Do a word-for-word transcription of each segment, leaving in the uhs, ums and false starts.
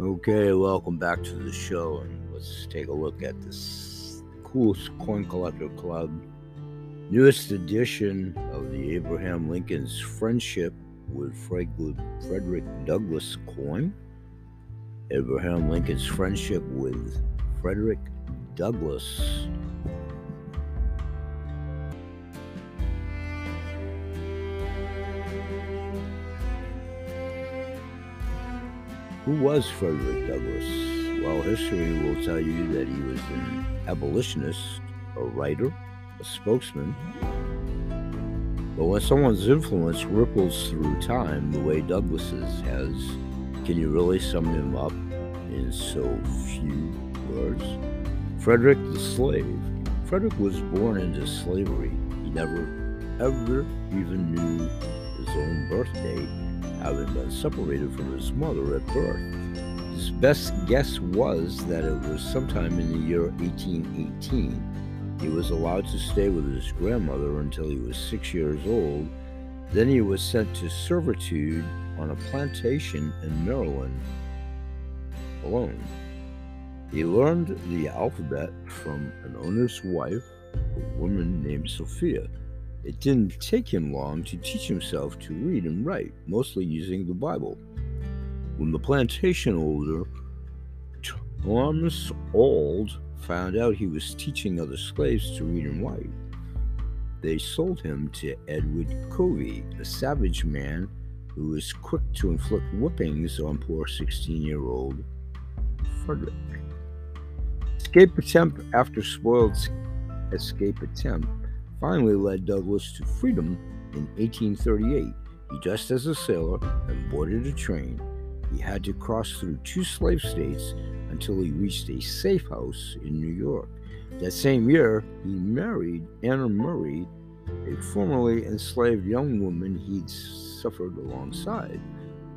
Okay, welcome back to the show, and let's take a look at this coolest coin collector club, newest edition of the Abraham Lincoln's Friendship with Frederick Douglass coin. Abraham Lincoln's Friendship with Frederick Douglass. Who was Frederick Douglass? Well, history will tell you that he was an abolitionist, a writer, a spokesman. But when someone's influence ripples through time the way Douglass's has, can you really sum him up in so few words? Frederick the slave. Frederick was born into slavery. He never, ever even knew his own birth date, having been separated from his mother at birth. His best guess was that it was sometime in the year eighteen eighteen. He was allowed to stay with his grandmother until he was six years old. Then he was sent to servitude on a plantation in Maryland alone. He learned the alphabet from an owner's wife, a woman named Sophia. It didn't take him long to teach himself to read and write, mostly using the Bible. When the plantation owner, Thomas Auld, found out he was teaching other slaves to read and write, they sold him to Edward Covey, a savage man who was quick to inflict whippings on poor sixteen-year-old Frederick. Escape attempt after spoiled escape attempt finally led Douglass to freedom in eighteen thirty-eight. He dressed as a sailor and boarded a train. He had to cross through two slave states until he reached a safe house in New York. That same year, he married Anna Murray, a formerly enslaved young woman he'd suffered alongside.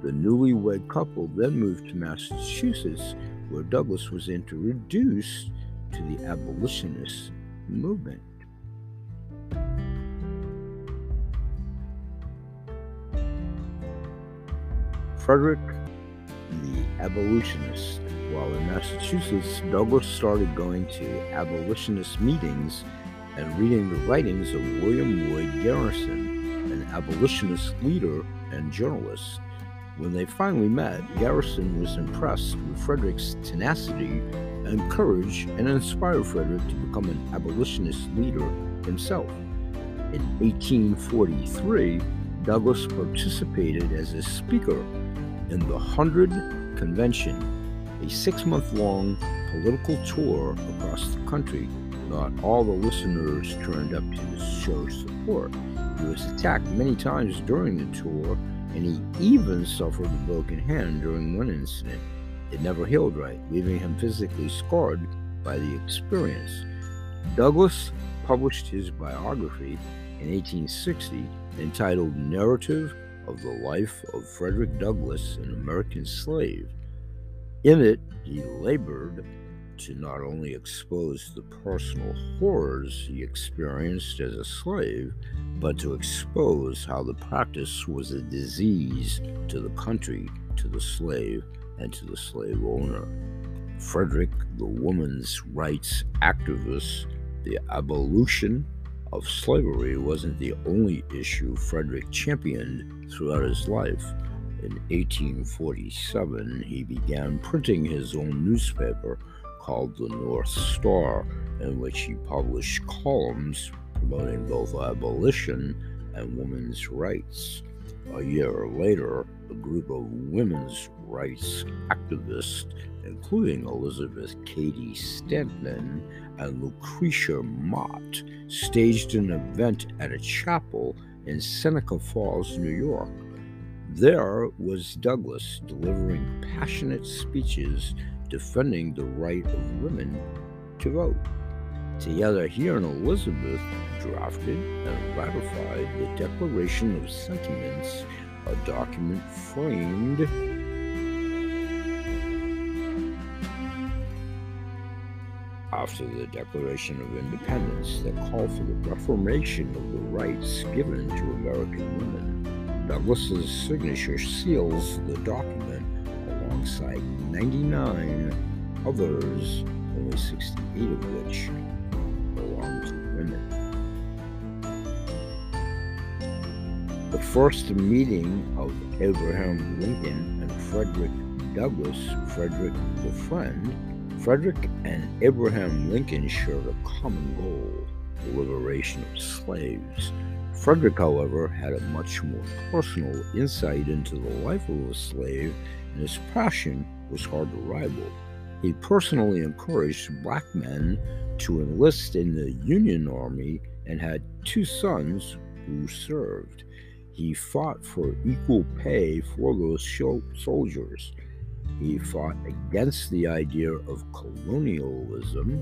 The newlywed couple then moved to Massachusetts, where Douglass was introduced to the abolitionist movement. Frederick the Abolitionist. While in Massachusetts, Douglass started going to abolitionist meetings and reading the writings of William Lloyd Garrison, an abolitionist leader and journalist. When they finally met, Garrison was impressed with Frederick's tenacity and courage and inspired Frederick to become an abolitionist leader himself. In eighteen forty-three, Douglass participated as a speaker in the Hundred Convention, a six-month-long political tour across the country. Not all the listeners turned up to show support. He was attacked many times during the tour, and he even suffered a broken hand during one incident. It never healed right, leaving him physically scarred by the experience. Douglass published his biography in eighteen sixty, entitled Narrative of the Life of Frederick Douglass, an American Slave. In it, he labored to not only expose the personal horrors he experienced as a slave, but to expose how the practice was a disease to the country, to the slave, and to the slave owner. Frederick, the woman's rights activist, the abolition of slavery wasn't the only issue Frederick championed throughout his life. In eighteen forty-seven, he began printing his own newspaper called The North Star, in which he published columns promoting both abolition and women's rights. A year later, a group of women's rights activists, including Elizabeth Cady Stanton and Lucretia Mott, staged an event at a chapel in Seneca Falls, New York. There was Douglass delivering passionate speeches defending the right of women to vote. Together, he and Elizabeth drafted and ratified the Declaration of Sentiments, a document framed after the Declaration of Independence that called for the reformation of the rights given to American women. Douglass's signature seals the document along alongside ninety-nine others, only sixty-eight of which belong to women. The first meeting of Abraham Lincoln and Frederick Douglass, Frederick the Friend, Frederick and Abraham Lincoln shared a common goal, the liberation of slaves. Frederick, however, had a much more personal insight into the life of a slave, and his passion was hard to rival. He personally encouraged black men to enlist in the Union Army and had two sons who served. He fought for equal pay for those soldiers. He fought against the idea of colonialism,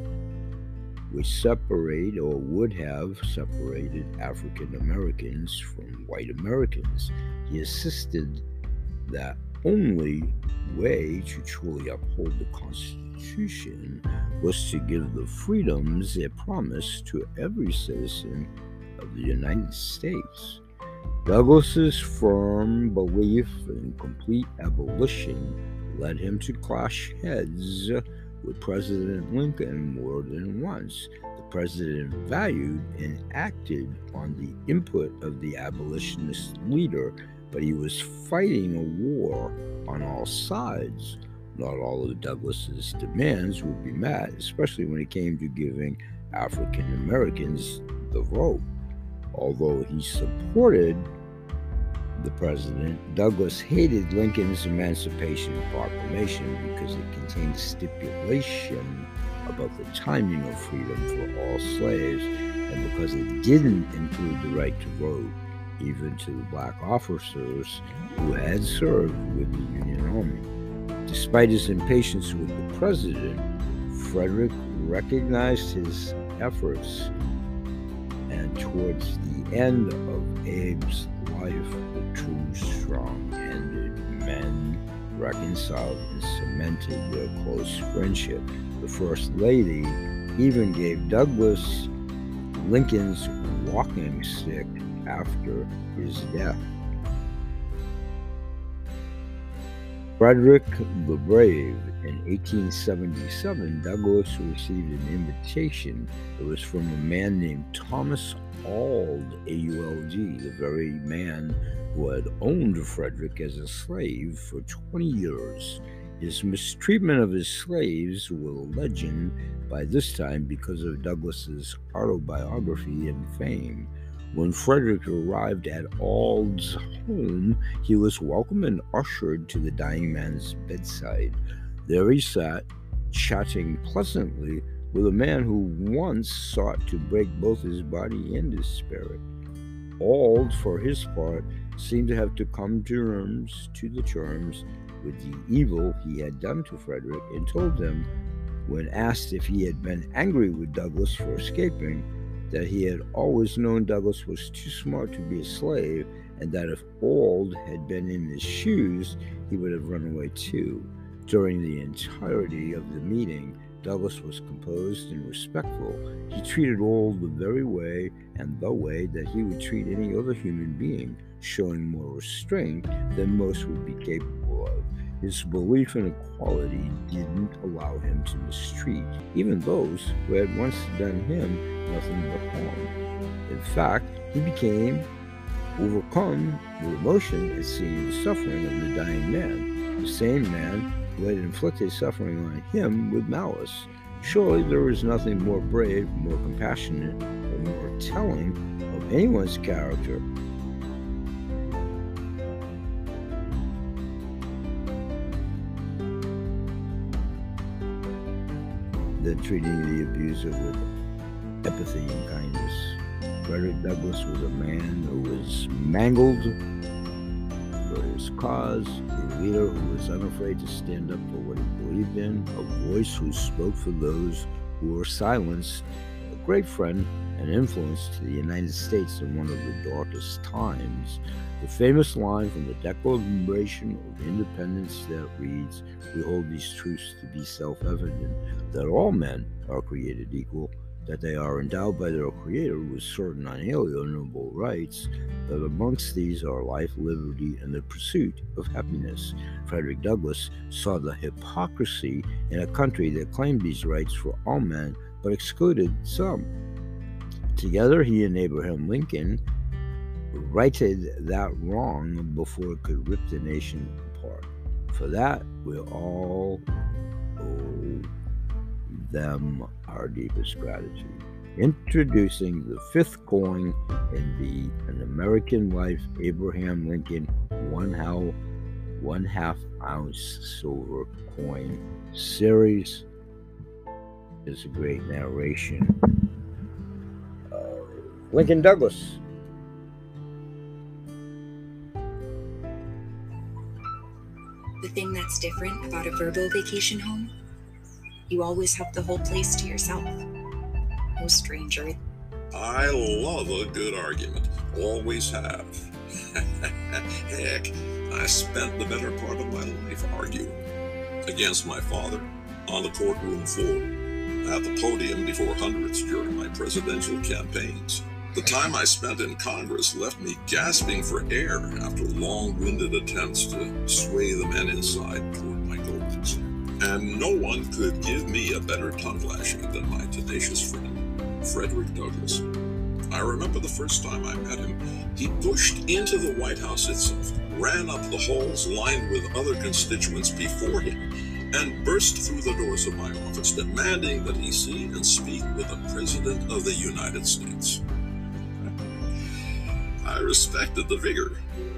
which separate or would have separated African Americans from white Americans. He insisted that only way to truly uphold the Constitution was to give the freedoms it promised to every citizen of the United States. Douglass's firm belief in complete abolition led him to clash heads with President Lincoln more than once. The president valued and acted on the input of the abolitionist leader, but he was fighting a war on all sides. Not all of Douglass's demands would be met, especially when it came to giving African Americans the vote. Although he supported the president, Douglass hated Lincoln's Emancipation Proclamation because it contained a stipulation about the timing of freedom for all slaves, and because it didn't include the right to vote, even to the black officers who had served with the Union Army. Despite his impatience with the president, Frederick recognized his efforts, and towards the end of Abe's life, the two strong-handed men reconciled and cemented their close friendship. The First Lady even gave Douglass Lincoln's walking stick after his death. Frederick the Brave. In eighteen seventy-seven, Douglass received an invitation. It was from a man named Thomas Auld, A U L D, the very man who had owned Frederick as a slave for twenty years. His mistreatment of his slaves was a legend by this time because of Douglass's autobiography and fame. When Frederick arrived at Auld's home, he was welcomed and ushered to the dying man's bedside. There he sat, chatting pleasantly with a man who once sought to break both his body and his spirit. Auld, for his part, seemed to have to come to terms, to the terms with the evil he had done to Frederick, and told him, when asked if he had been angry with Douglass for escaping, that he had always known Douglass was too smart to be a slave, and that if Auld had been in his shoes, he would have run away too. During the entirety of the meeting, Douglass was composed and respectful. He treated Auld the very way and the way that he would treat any other human being, showing more restraint than most would be capable of. His belief in equality didn't allow him to mistreat even those who had once done him nothing but harm. In fact, he became overcome with emotion at seeing the suffering of the dying man, the same man who had inflicted suffering on him with malice. Surely there was nothing more brave, more compassionate, or more telling of anyone's character than treating the abuser with empathy and kindness. Frederick Douglass was a man who was mangled for his cause, a leader who was unafraid to stand up for what he believed in, a voice who spoke for those who were silenced, a great friend and influence to the United States in one of the darkest times. The famous line from the Declaration of Independence that reads, "We hold these truths to be self-evident, that all men are created equal, that they are endowed by their Creator with certain unalienable rights, that amongst these are life, liberty, and the pursuit of happiness. Frederick Douglass saw the hypocrisy in a country that claimed these rights for all men, but excluded some. Together, he and Abraham Lincoln righted that wrong before it could rip the nation apart. For that, we all owe them our deepest gratitude. Introducing the fifth coin in the An American Life, Abraham Lincoln one half, one half ounce silver coin series. It's a great narration of Lincoln Douglass. The thing that's different about a verbal vacation home, you always have the whole place to yourself. No stranger. I love a good argument. Always have. Heck, I spent the better part of my life arguing. Against my father, on the courtroom floor, at the podium before hundreds during my presidential campaigns. The time I spent in Congress left me gasping for air after long-winded attempts to sway the men inside toward my goals. And no one could give me a better tongue-lashing than my tenacious friend, Frederick Douglass. I remember the first time I met him, he pushed into the White House itself, ran up the halls lined with other constituents before him, and burst through the doors of my office, demanding that he see and speak with the President of the United States. I respected the vigor,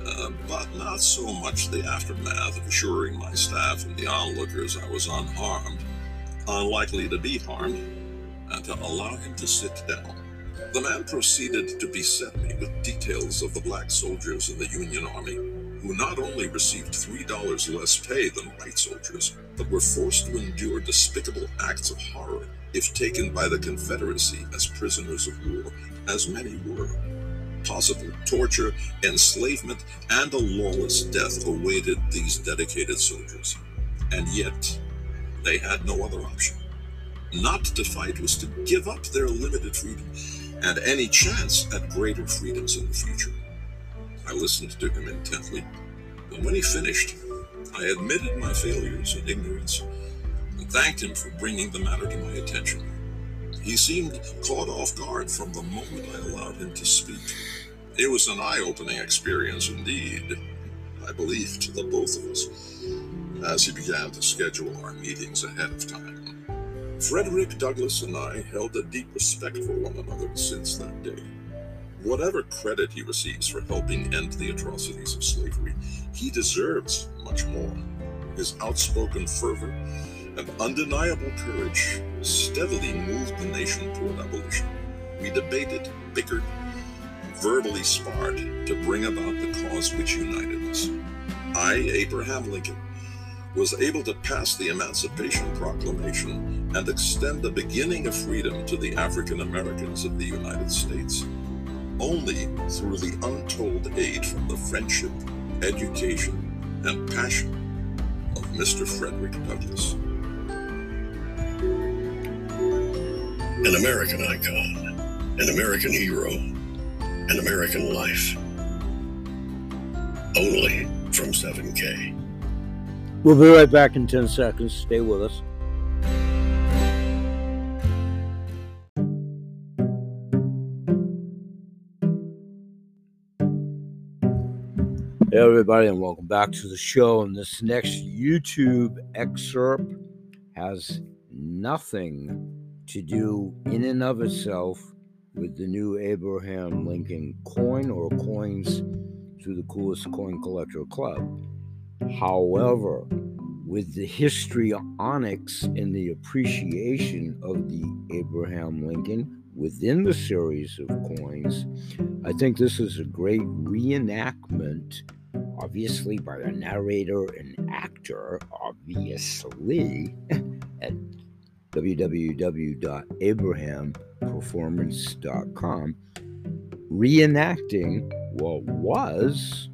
uh, but not so much the aftermath of assuring my staff and the onlookers I was unharmed, unlikely to be harmed, and to allow him to sit down. The man proceeded to beset me with details of the black soldiers in the Union Army, who not only received three dollars less pay than white soldiers, but were forced to endure despicable acts of horror if taken by the Confederacy as prisoners of war, as many were. Possible torture, enslavement, and a lawless death awaited these dedicated soldiers. And yet, they had no other option. Not to fight was to give up their limited freedom and any chance at greater freedoms in the future. I listened to him intently, and when he finished, I admitted my failures and ignorance and thanked him for bringing the matter to my attention. He seemed caught off guard from the moment I allowed him to speak. It was an eye-opening experience indeed, I believe, to the both of us, as he began to schedule our meetings ahead of time. Frederick Douglass and I held a deep respect for one another since that day. Whatever credit he receives for helping end the atrocities of slavery, he deserves much more. His outspoken fervor and undeniable courage steadily moved the nation toward abolition. We debated, bickered, verbally sparred to bring about the cause which united us. I, Abraham Lincoln, was able to pass the Emancipation Proclamation and extend the beginning of freedom to the African Americans of the United States only through the untold aid from the friendship, education, and passion of Mister Frederick Douglass. An American icon, an American hero, an American life. Only from seven K. We'll be right back in ten seconds. Stay with us. Hey everybody, and welcome back to the show. And this next YouTube excerpt has nothing to do in and of itself with the new Abraham Lincoln coin or coins through the Coolest Coin Collector Club. However, with the histrionics and the appreciation of the Abraham Lincoln within the series of coins, I think this is a great reenactment, obviously by a narrator and actor, obviously, at w w w dot abraham performance dot com, reenacting what was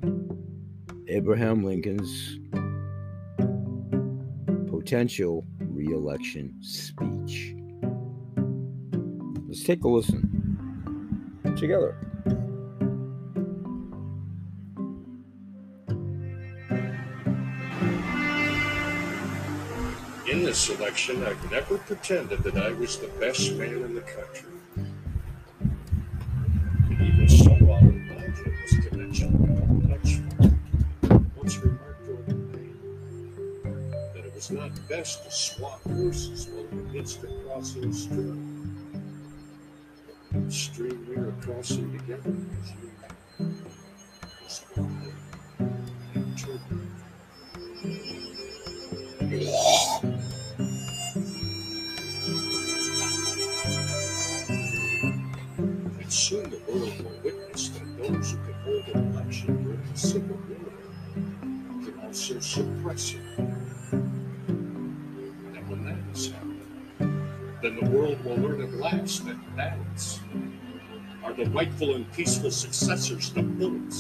Abraham Lincoln's potential re-election speech. Let's take a listen together. In this election, I never pretended that I was the best man in the country. And even so, I'll remind you of this convention election once remarked that it was not best to swap horses while the midst of crossing the stream. The stream we were crossing together was you, was one and two. Soon the world will witness that those who can hold an election during the Civil War can also suppress it. And when that has happened, then the world will learn at last that battles are the rightful and peaceful successors to bullets.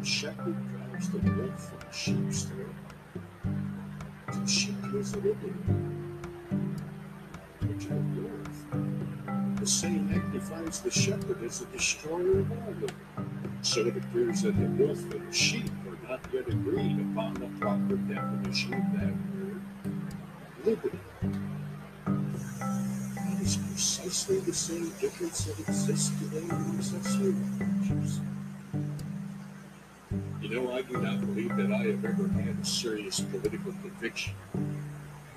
The shepherd drives the wolf from the sheep's throat, and the sheep is the living. The same act defines the shepherd as the destroyer of all living. So it appears that the wolf and the sheep are not yet agreed upon the proper definition of that word, liberty. That is precisely the same difference that exists today amongst us human creatures. You know, I do not believe that I have ever had a serious political conviction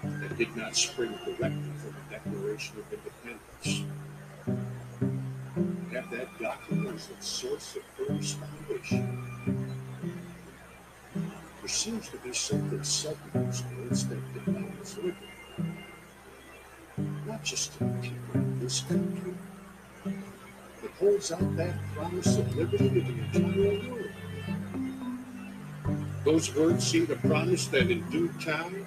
that did not spring directly from the Declaration of Independence. Have that document as its source of firmest foundation. There seems to be something subconscious that demands liberty, not just to the people of this country, but holds out that promise of liberty to the entire world. Those words seem to promise that in due time,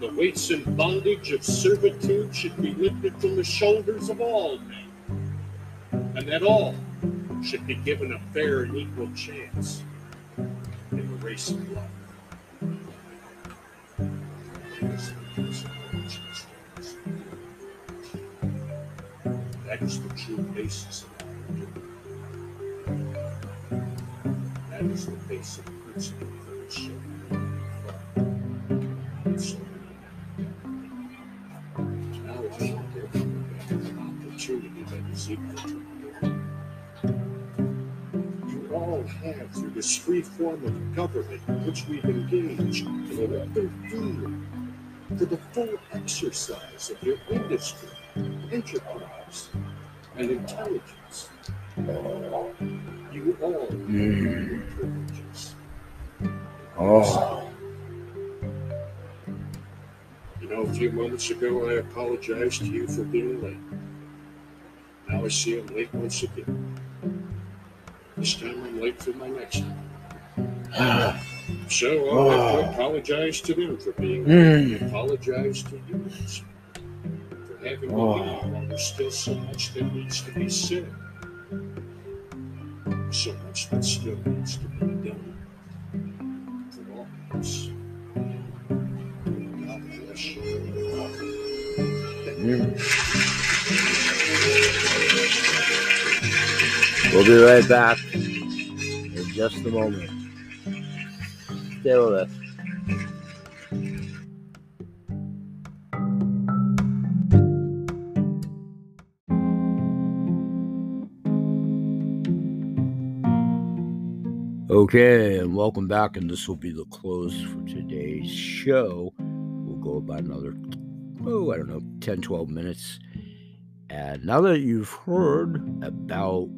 the weights and bondage of servitude should be lifted from the shoulders of all men, and that all should be given a fair and equal chance in the race of life. That is the true basis of our religion. That is the basic principle for the show. Now I want everyone to have an opportunity that is equal to have through this free form of government in which we've engaged in an open field to the full exercise of your industry, enterprise, and intelligence. You all need privileges. Oh. You know, a few moments ago, I apologized to you for being late. Now I see I'm late once again. This time I'm late for my next one. So I'll have to apologize to them for being late. Mm. Apologize to you for having oh. me leave while there's still so much that needs to be said. So much that still needs to be done for all of us. God bless you. Mm. We'll be right back. Just a moment. Stay with us. Okay, and welcome back, and this will be the close for today's show. We'll go about another, oh, I don't know, ten, twelve minutes. And now that you've heard about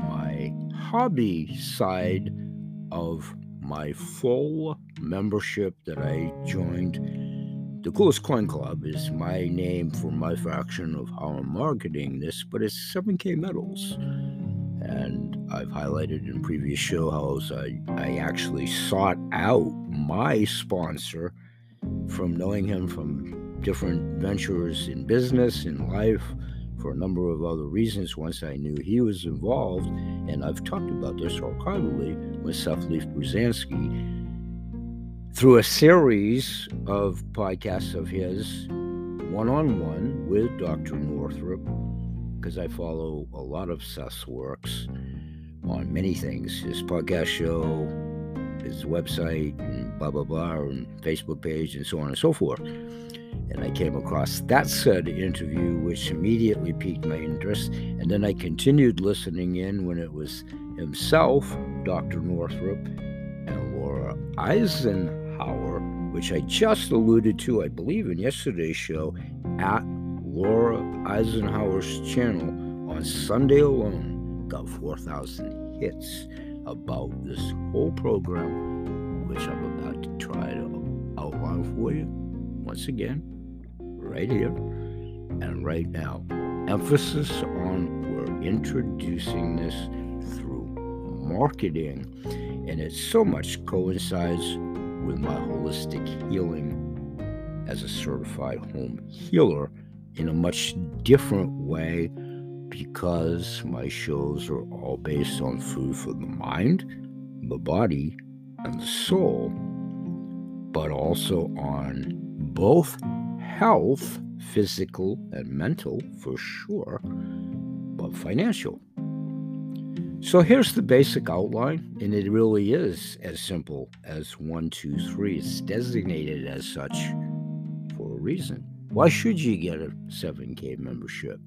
my hobby side of my full membership that I joined, the Coolest Coin Club is my name for my fraction of how I'm marketing this, but it's seven K Metals. And I've highlighted in previous show hows I, I actually sought out my sponsor from knowing him from different ventures in business, in life, for a number of other reasons. Once I knew he was involved, and I've talked about this archivally with Seth Leif Brzezansky through a series of podcasts of his one-on-one with Doctor Northrup, because I follow a lot of Seth's works on many things, his podcast show, his website, and blah, blah, blah, and Facebook page, and so on and so forth. And I came across that said interview, which immediately piqued my interest. And then I continued listening in when it was himself, Doctor Northrup, and Laura Eisenhower, which I just alluded to, I believe, in yesterday's show, at Laura Eisenhower's channel on Sunday alone, got four thousand hits about this whole program, which I'm about to try to outline for you. Once again, right here and right now. Emphasis on we're introducing this through marketing, and it so much coincides with my holistic healing as a certified home healer in a much different way, because my shows are all based on food for the mind, the body, and the soul, but also on both health, physical and mental for sure, but financial. So here's the basic outline, and it really is as simple as one, two, three. It's designated as such for a reason. Why should you get a seven K membership?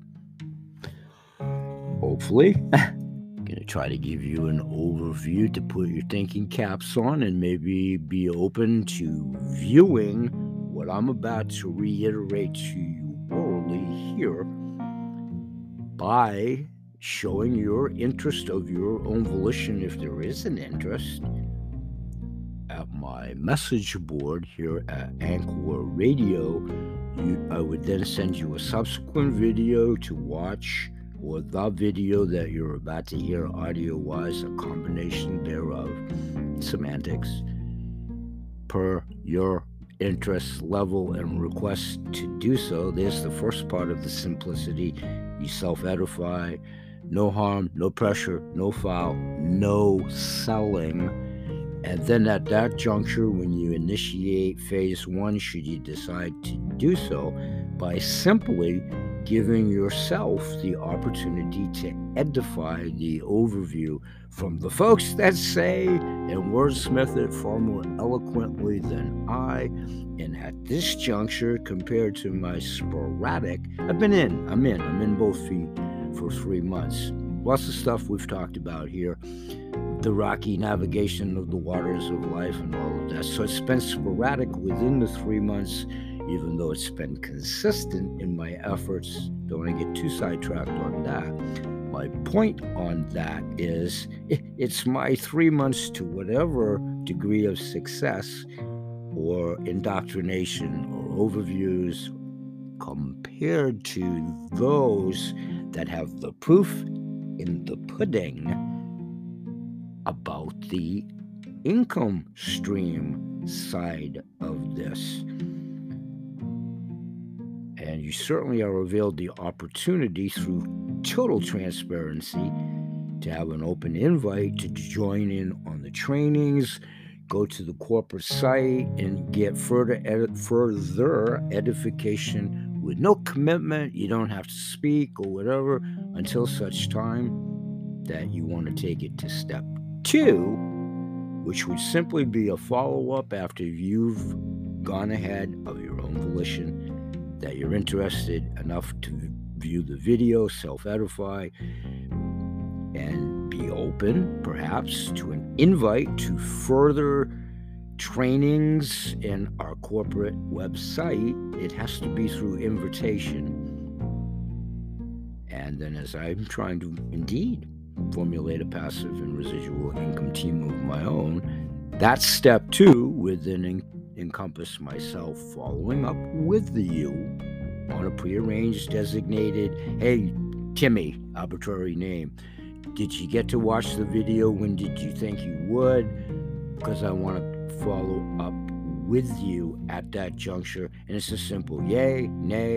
Hopefully, I'm going to try to give you an overview to put your thinking caps on and maybe be open to viewing what I'm about to reiterate to you orally here by showing your interest of your own volition, if there is an interest, at my message board here at Anchor Radio. You, I would then send you a subsequent video to watch, or the video that you're about to hear audio-wise, a combination thereof, semantics, per your interest level and request to do so. There's the first part of the simplicity. You self-edify, no harm, no pressure, no foul, no selling. And then at that juncture, when you initiate phase one, should you decide to do so, by simply giving yourself the opportunity to edify the overview from the folks that say and wordsmith it far more eloquently than I. And at this juncture, compared to my sporadic, I've been in, I'm in, I'm in both feet for three months. Lots of stuff we've talked about here, the rocky navigation of the waters of life and all of that. So it's been sporadic within the three months. Even though it's been consistent in my efforts, don't want to get too sidetracked on that. My point on that is, it's my three months to whatever degree of success or indoctrination or overviews compared to those that have the proof in the pudding about the income stream side of this. And you certainly are revealed the opportunity through total transparency to have an open invite to join in on the trainings, go to the corporate site and get further ed- further edification with no commitment. You don't have to speak or whatever until such time that you want to take it to step two, which would simply be a follow-up after you've gone ahead of your own volition, that you're interested enough to view the video, self-edify, and be open, perhaps, to an invite to further trainings in our corporate website. It has to be through invitation. And then, as I'm trying to, indeed, formulate a passive and residual income team of my own, that's step two with an in- encompass myself following up with the you on a prearranged, designated, hey, Timmy, arbitrary name. Did you get to watch the video? When did you think you would? Because I want to follow up with you at that juncture. And it's a simple yay, nay,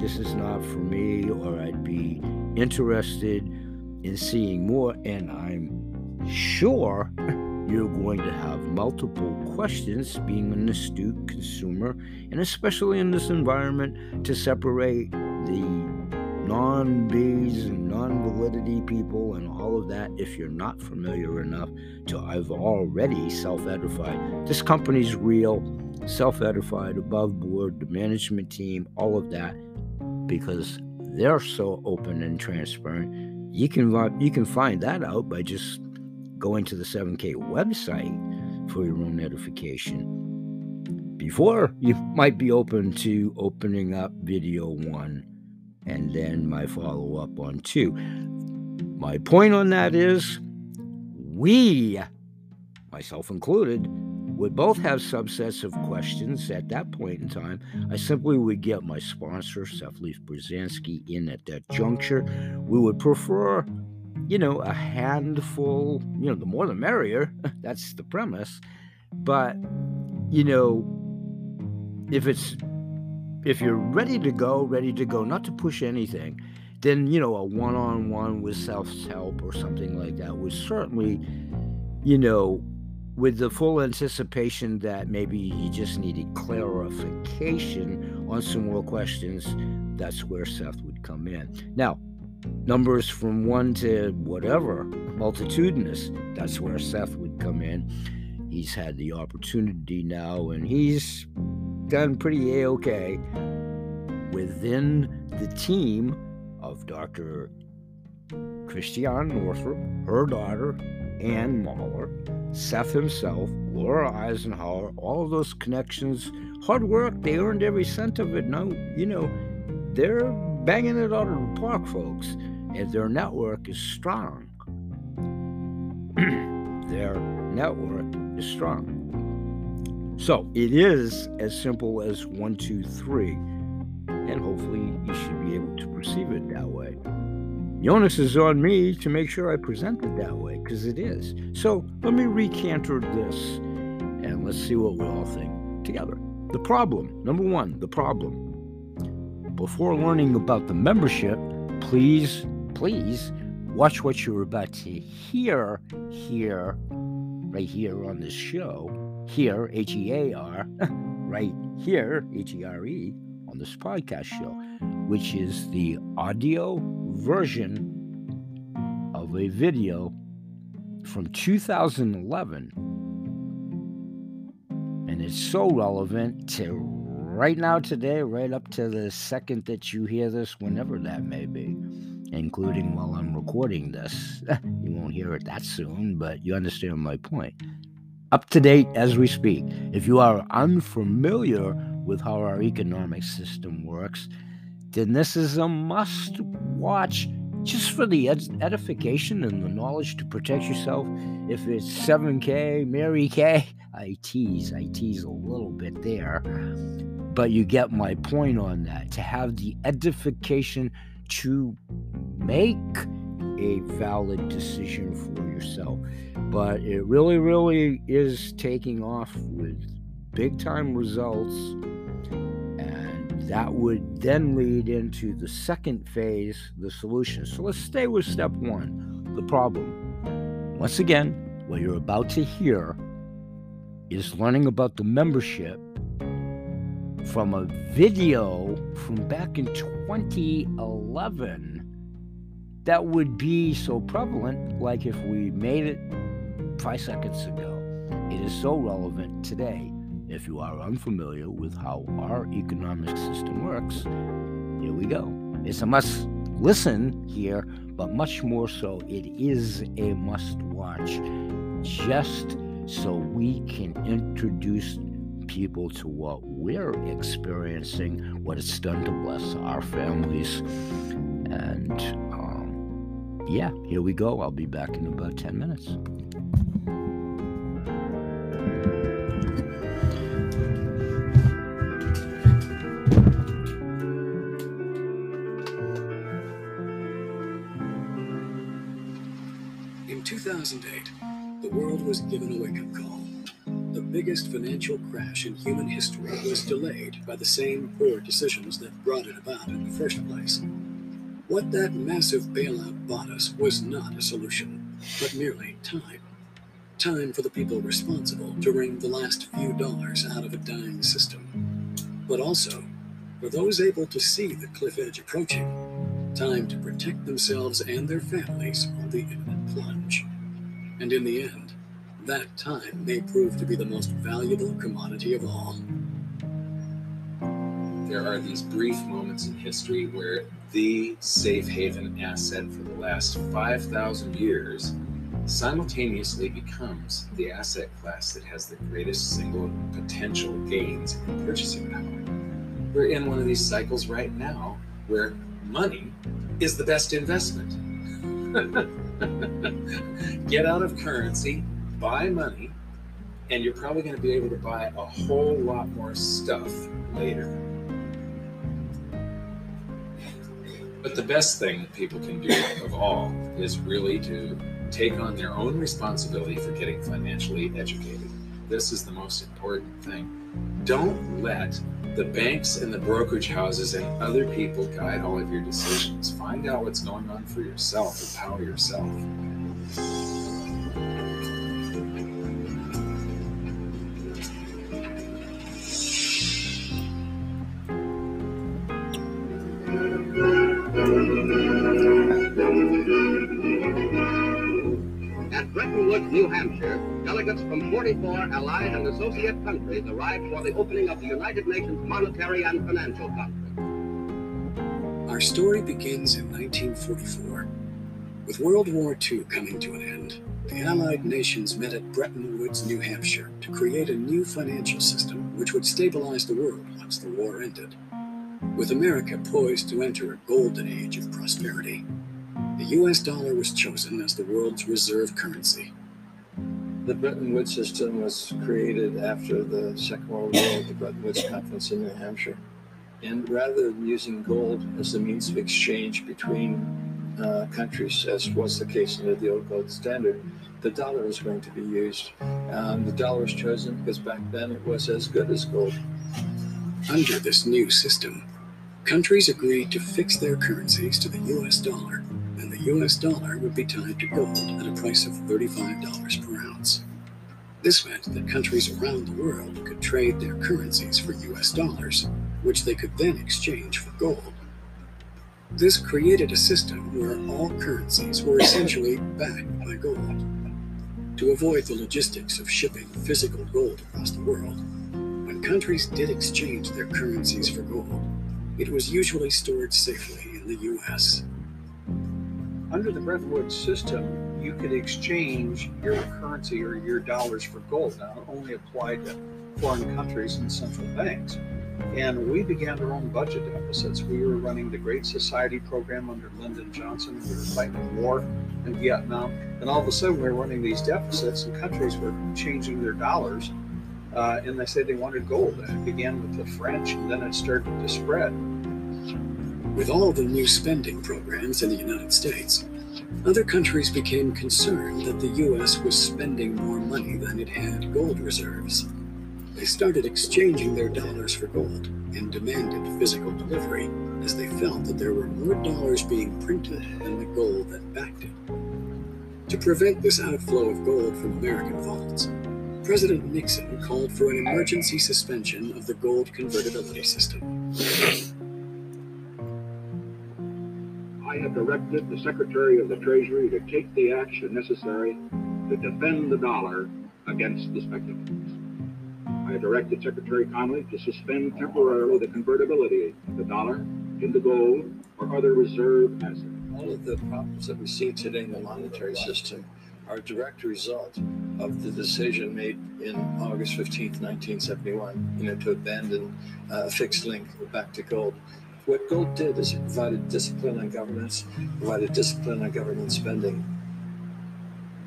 this is not for me, or I'd be interested in seeing more. And I'm sure You're going to have multiple questions, being an astute consumer, and especially in this environment, to separate the non-B's and non-validity people and all of that if you're not familiar enough to. I've already self-edified. This company's real, self-edified, above board, the management team, all of that, because they're so open and transparent. You can you can find that out by just going to the seven K website for your own edification before you might be open to opening up video one and then my follow-up on two. My point on that is we, myself included, would both have subsets of questions at that point in time. I simply would get my sponsor, Seth Leif Brzezansky, in at that juncture. We would prefer, you know, a handful, you know, the more the merrier. That's the premise. But, you know, if it's, if you're ready to go, ready to go, not to push anything, then, you know, a one-on-one with self-help or something like that would certainly, you know, with the full anticipation that maybe you just needed clarification on some more questions, that's where Seth would come in. Now, numbers from one to whatever, multitudinous, that's where Seth would come in. He's had the opportunity now, and he's done pretty A-okay within the team of Doctor Christian Northrup, her daughter, Anne Mahler, Seth himself, Laura Eisenhower, all of those connections. Hard work, they earned every cent of it. Now, you know, they're banging it out of the park, folks, and their network is strong. Their network is strong. So it is as simple as one, two, three, and hopefully you should be able to perceive it that way. The onus is on me to make sure I present it that way, because it is. So let me recanter this, and let's see what we all think together. The problem, number one, the problem. Before learning about the membership, please, please watch what you're about to hear here, right here on this show, here, H E A R, right here, H E R E, on this podcast show, which is the audio version of a video from two thousand eleven. And it's so relevant to right now, today, right up to the second that you hear this, whenever that may be, including while I'm recording this. You won't hear it that soon, but you understand my point. Up to date as we speak. If you are unfamiliar with how our economic system works, then this is a must-watch just for the ed- edification and the knowledge to protect yourself. If it's seven K, Mary K, I tease, I tease a little bit there. But you get my point on that, to have the edification to make a valid decision for yourself. But it really, really is taking off with big time results. And that would then lead into the second phase, the solution. So let's stay with step one, the problem. Once again, what you're about to hear is learning about the membership from a video from back in twenty eleven that would be so prevalent, like if we made it five seconds ago. It is so relevant today. If you are unfamiliar with how our economic system works, here we go. It's a must listen here, but much more so, it is a must watch, just so we can introduce people to what we're experiencing, what it's done to bless our families. And um, yeah, here we go. I'll be back in about ten minutes. In two thousand eight, the world was given a wake-up call. The biggest financial crash in human history was delayed by the same poor decisions that brought it about in the first place. What that massive bailout bought us was not a solution, but merely time. Time for the people responsible to wring the last few dollars out of a dying system. But also, for those able to see the cliff edge approaching, time to protect themselves and their families from the imminent plunge. And in the end, that time may prove to be the most valuable commodity of all. There are these brief moments in history where the safe haven asset for the last five thousand years simultaneously becomes the asset class that has the greatest single potential gains in purchasing power. We're in one of these cycles right now where money is the best investment. Get out of currency, buy money, and you're probably going to be able to buy a whole lot more stuff later. But the best thing that people can do of all is really to take on their own responsibility for getting financially educated. This is the most important thing. Don't let the banks and the brokerage houses and other people guide all of your decisions. Find out what's going on for yourself. Empower yourself. At Bretton Woods, New Hampshire, delegates from forty-four allied and associate countries arrived for the opening of the United Nations Monetary and Financial Conference. Our story begins in nineteen forty-four. With World War Two coming to an end, the Allied nations met at Bretton Woods, New Hampshire, to create a new financial system which would stabilize the world once the war ended. With America poised to enter a golden age of prosperity, the U S dollar was chosen as the world's reserve currency. The Bretton Woods system was created after the Second World War at the Bretton Woods Conference in New Hampshire. And rather than using gold as the means of exchange between uh, countries, as was the case under the old gold standard, the dollar was going to be used. Um, the dollar was chosen because back then it was as good as gold. Under this new system, countries agreed to fix their currencies to the U S dollar, and the U S dollar would be tied to gold at a price of thirty-five dollars per ounce. This meant that countries around the world could trade their currencies for U S dollars, which they could then exchange for gold. This created a system where all currencies were essentially backed by gold. To avoid the logistics of shipping physical gold across the world, when countries did exchange their currencies for gold, it was usually stored safely in the U S. Under the Bretton Woods system, you could exchange your currency or your dollars for gold. Now, it only applied to foreign countries and central banks. And we began our own budget deficits. We were running the Great Society program under Lyndon Johnson. We were fighting the war in Vietnam. And all of a sudden, we were running these deficits, and countries were changing their dollars. Uh, and they said they wanted gold. And it began with the French, and then it started to spread. With all the new spending programs in the United States, other countries became concerned that the U S was spending more money than it had gold reserves. They started exchanging their dollars for gold and demanded physical delivery, as they felt that there were more dollars being printed than the gold that backed it. To prevent this outflow of gold from American vaults, President Nixon called for an emergency suspension of the gold convertibility system. I have directed the Secretary of the Treasury to take the action necessary to defend the dollar against the speculators. I directed Secretary Connolly to suspend temporarily the convertibility of the dollar into gold or other reserve assets. All of the problems that we see today in the monetary system are a direct result of the decision made in August fifteenth, nineteen seventy-one, you know, to abandon uh, fixed link back to gold. What gold did is it provided discipline on governments, provided discipline on government spending.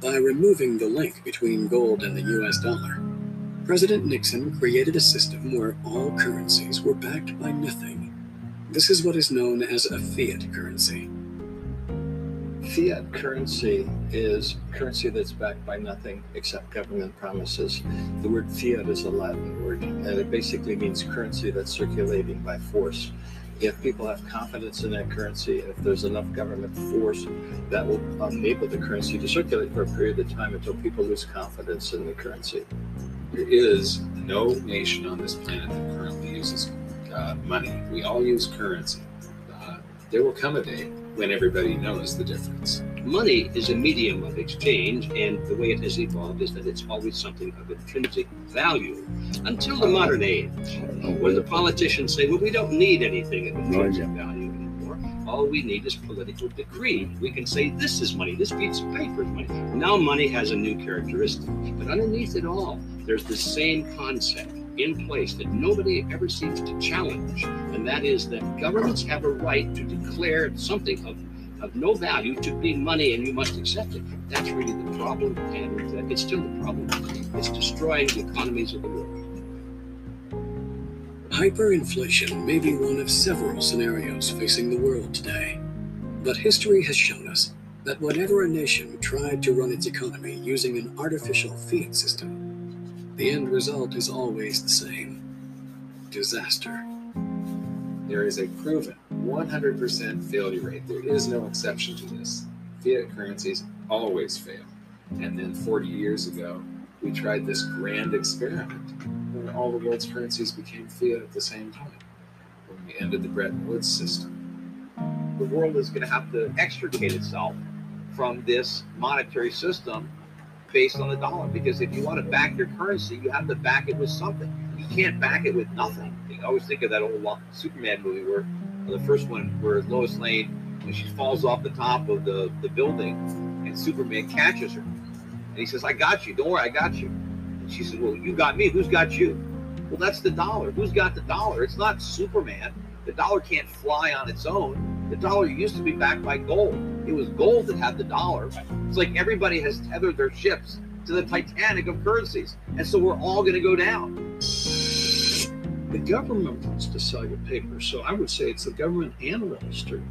By removing the link between gold and the U S dollar, President Nixon created a system where all currencies were backed by nothing. This is what is known as a fiat currency. Fiat currency is currency that's backed by nothing except government promises. The word fiat is a Latin word, and it basically means currency that's circulating by force. if people have confidence in that currency, and if there's enough government force that will enable the currency to circulate for a period of time until people lose confidence in the currency. There is no nation on this planet that currently uses uh, money. We all use currency. Uh, there will come a day when everybody knows the difference. Money is a medium of exchange, and the way it has evolved is that it's always something of intrinsic value until the modern age, when the politicians say, well, we don't need anything of intrinsic value anymore. All we need is political decree. We can say, this is money, this piece of paper is money. Now money has a new characteristic, but underneath it all, there's the same concept in place that nobody ever seems to challenge, and that is that governments have a right to declare something of of no value to be money, and you must accept it. That's really the problem, and it's still the problem. It's destroying the economies of the world. Hyperinflation may be one of several scenarios facing the world today, but history has shown us that whenever a nation tried to run its economy using an artificial fiat system, the end result is always the same: disaster. There is a proven one hundred percent failure rate. There is no exception to this. Fiat currencies always fail. And then forty years ago, we tried this grand experiment when all the world's currencies became fiat at the same time, when we ended the Bretton Woods system. The world is going to have to extricate itself from this monetary system based on the dollar, because if you want to back your currency, you have to back it with something. You can't back it with nothing. I always think of that old Superman movie where the first one where Lois Lane, when she falls off the top of the, the building and Superman catches her. And he says, I got you. Don't worry, I got you. And she says, well, you got me. Who's got you? Well, that's the dollar. Who's got the dollar? It's not Superman. The dollar can't fly on its own. The dollar used to be backed by gold. It was gold that had the dollar. It's like everybody has tethered their ships to the Titanic of currencies. And so we're all going to go down. The government wants to sell your paper, so I would say it's the government and Wall Street.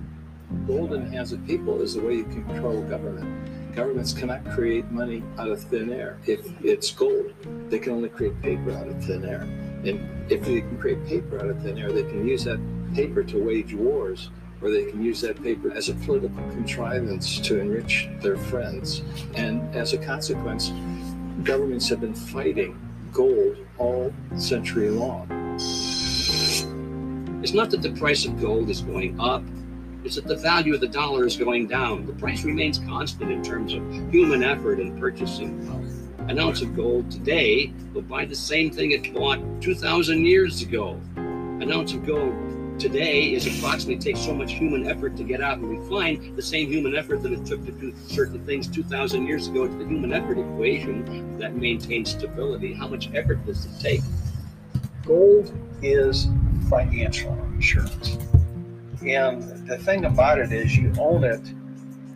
Gold in the hands of people is the way you control government. Governments cannot create money out of thin air. If it's gold, they can only create paper out of thin air. And if they can create paper out of thin air, they can use that paper to wage wars, or they can use that paper as a political contrivance to enrich their friends. And as a consequence, governments have been fighting gold all century long. It's not that the price of gold is going up, it's that the value of the dollar is going down. The price remains constant in terms of human effort and purchasing power. An ounce of gold today will buy the same thing it bought two thousand years ago. An ounce of gold today is approximately takes so much human effort to get out and refine the same human effort that it took to do certain things two thousand years ago. It's the human effort equation that maintains stability. How much effort does it take? Gold is financial insurance. And the thing about it is you own it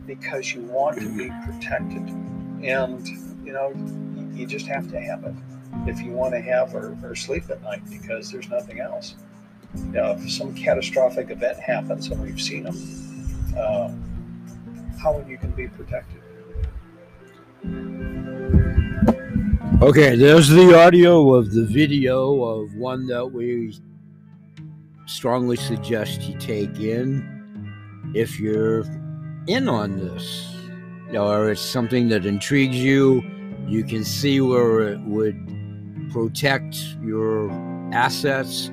because you want to be protected. And, you know, you just have to have it if you want to have or, or sleep at night, because there's nothing else. Now, if some catastrophic event happens, and we've seen them, uh, how you can be protected. Okay, there's the audio of the video of one that we strongly suggest you take in if you're in on this, or it's something that intrigues you. You can see where it would protect your assets.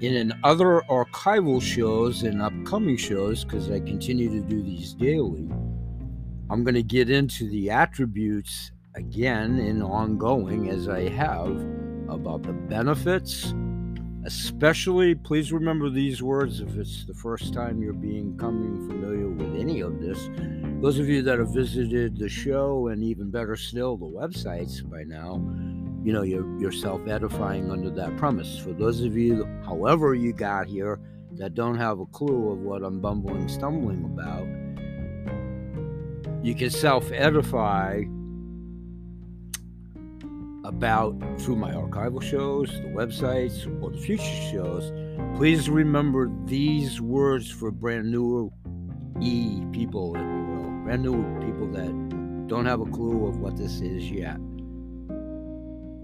In other archival shows and upcoming shows, because I continue to do these daily, I'm going to get into the attributes again and ongoing as I have about the benefits. Especially, please remember these words if it's the first time you're being coming familiar with any of this. Those of you that have visited the show, and even better still, the websites by now, you know, you're, you're self-edifying under that premise. For those of you, however you got here, that don't have a clue of what I'm bumbling, stumbling about, you can self-edify about through my archival shows, the websites, or the future shows. Please remember these words for brand new E people, if you will, brand new people that don't have a clue of what this is yet.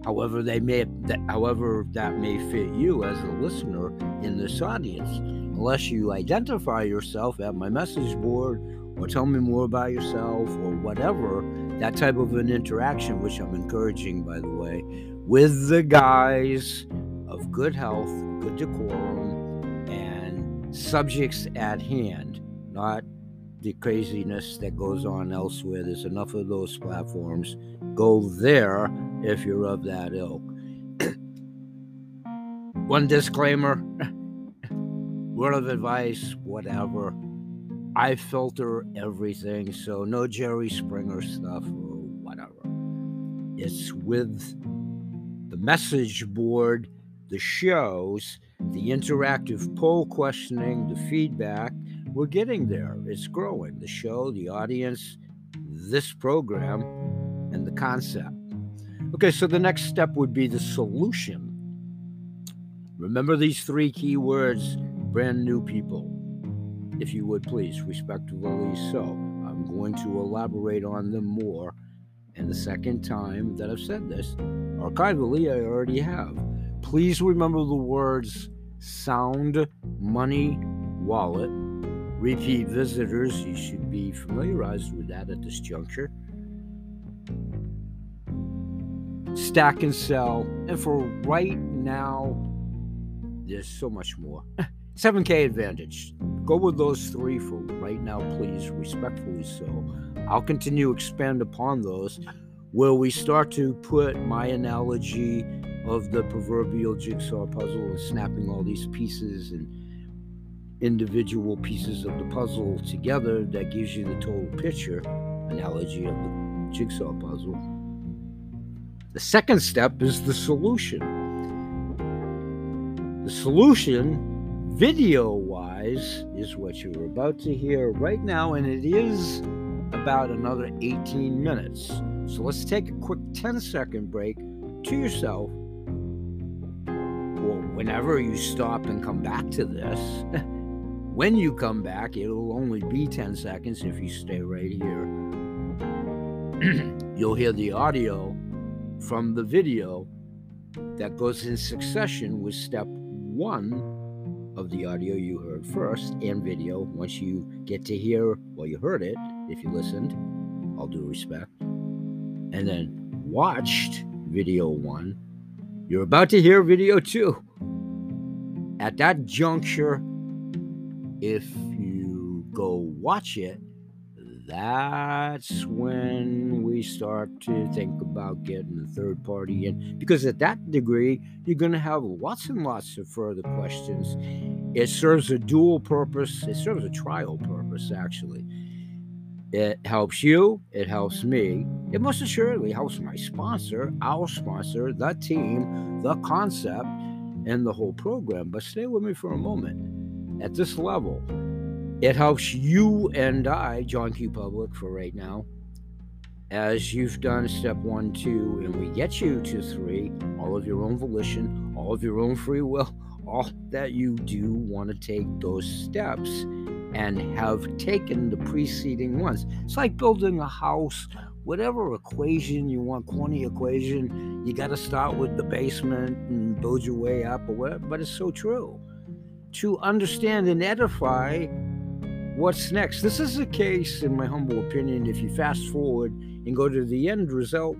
however they may, however that may fit you as a listener in this audience. Unless you identify yourself at my message board or tell me more about yourself or whatever, that type of an interaction, which I'm encouraging, by the way, with the guise of good health, good decorum, and subjects at hand, not the craziness that goes on elsewhere. There's enough of those platforms. Go there if you're of that ilk. One disclaimer, word of advice, whatever. I filter everything, so no Jerry Springer stuff or whatever. It's with the message board, the shows, the interactive poll questioning, the feedback. We're getting there. It's growing. The show, the audience, this program, and the concept. Okay, so the next step would be the solution. Remember these three key words, brand new people, if you would please, respectfully so. I'm going to elaborate on them more. And the second time that I've said this, archivally, I already have. Please remember the words sound, money, wallet. Repeat visitors, you should be familiarized with that at this juncture. Stack and sell. And for right now, there's so much more. seven K advantage. Go with those three for right now, please, respectfully so. I'll continue to expand upon those where we start to put my analogy of the proverbial jigsaw puzzle and snapping all these pieces and individual pieces of the puzzle together that gives you the total picture, analogy of the jigsaw puzzle. The second step is the solution. The solution, video-wise, is what you're about to hear right now, and it is about another eighteen minutes. So let's take a quick ten-second break to yourself, or whenever you stop and come back to this. When you come back, it'll only be ten seconds if you stay right here. You'll hear the audio from the video that goes in succession with step one of the audio you heard first and video. Once you get to hear, well, you heard it, if you listened, all due respect, and then watched video one, you're about to hear video two. At that juncture, if you go watch it, that's when we start to think about getting a third party in. Because at that degree, you're going to have lots and lots of further questions. It serves a dual purpose. It serves a trial purpose, actually. It helps you. It helps me. It most assuredly helps my sponsor, our sponsor, the team, the concept, and the whole program. But stay with me for a moment. At this level, it helps you and I, John Q. Public, for right now, as you've done step one, two, and we get you to three, all of your own volition, all of your own free will, all that you do want to take those steps and have taken the preceding ones. It's like building a house, whatever equation you want, corny equation, you got to start with the basement and build your way up or whatever, but it's so true. To understand and edify what's next. This is the case, in my humble opinion, if you fast forward and go to the end result,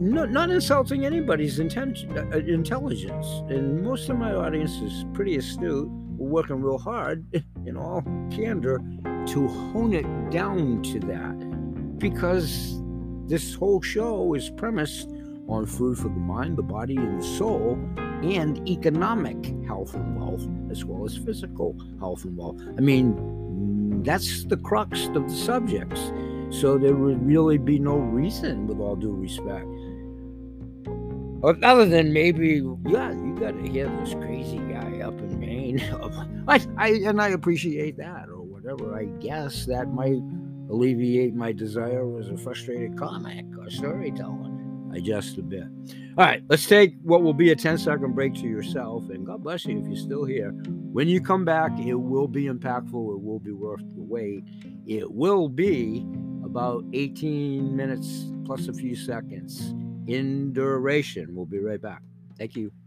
no, not insulting anybody's intent, uh, intelligence. And most of my audience is pretty astute. We're working real hard, in all candor, to hone it down to that. Because this whole show is premised on food for the mind, the body, and the soul, and economic health and wealth, as well as physical health and wealth. I mean, that's the crux of the subjects. So there would really be no reason, with all due respect, other than maybe, yeah, you got to hear this crazy guy up in Maine. I, I, and I appreciate that, or whatever. I guess that might alleviate my desire as a frustrated comic or storyteller. Just a bit. All right, let's take what will be a ten-second break to yourself, and God bless you if you're still here. When you come back, it will be impactful. It will be worth the wait. It will be about eighteen minutes plus a few seconds. in duration. We'll be right back. Thank you.